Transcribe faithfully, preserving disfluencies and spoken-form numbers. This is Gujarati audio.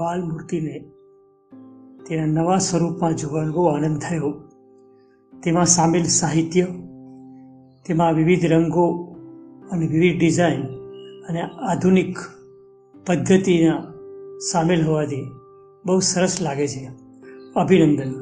બાલ મૂર્તિને તેના નવા સ્વરૂપમાં જોવાનો બહુ આનંદ થયો. તેમાં સામેલ સાહિત્ય, તેમાં વિવિધ રંગો અને વિવિધ ડિઝાઇન અને આધુનિક પદ્ધતિના સામેલ હોવાથી બહુ સરસ લાગે છે. અભિનંદન.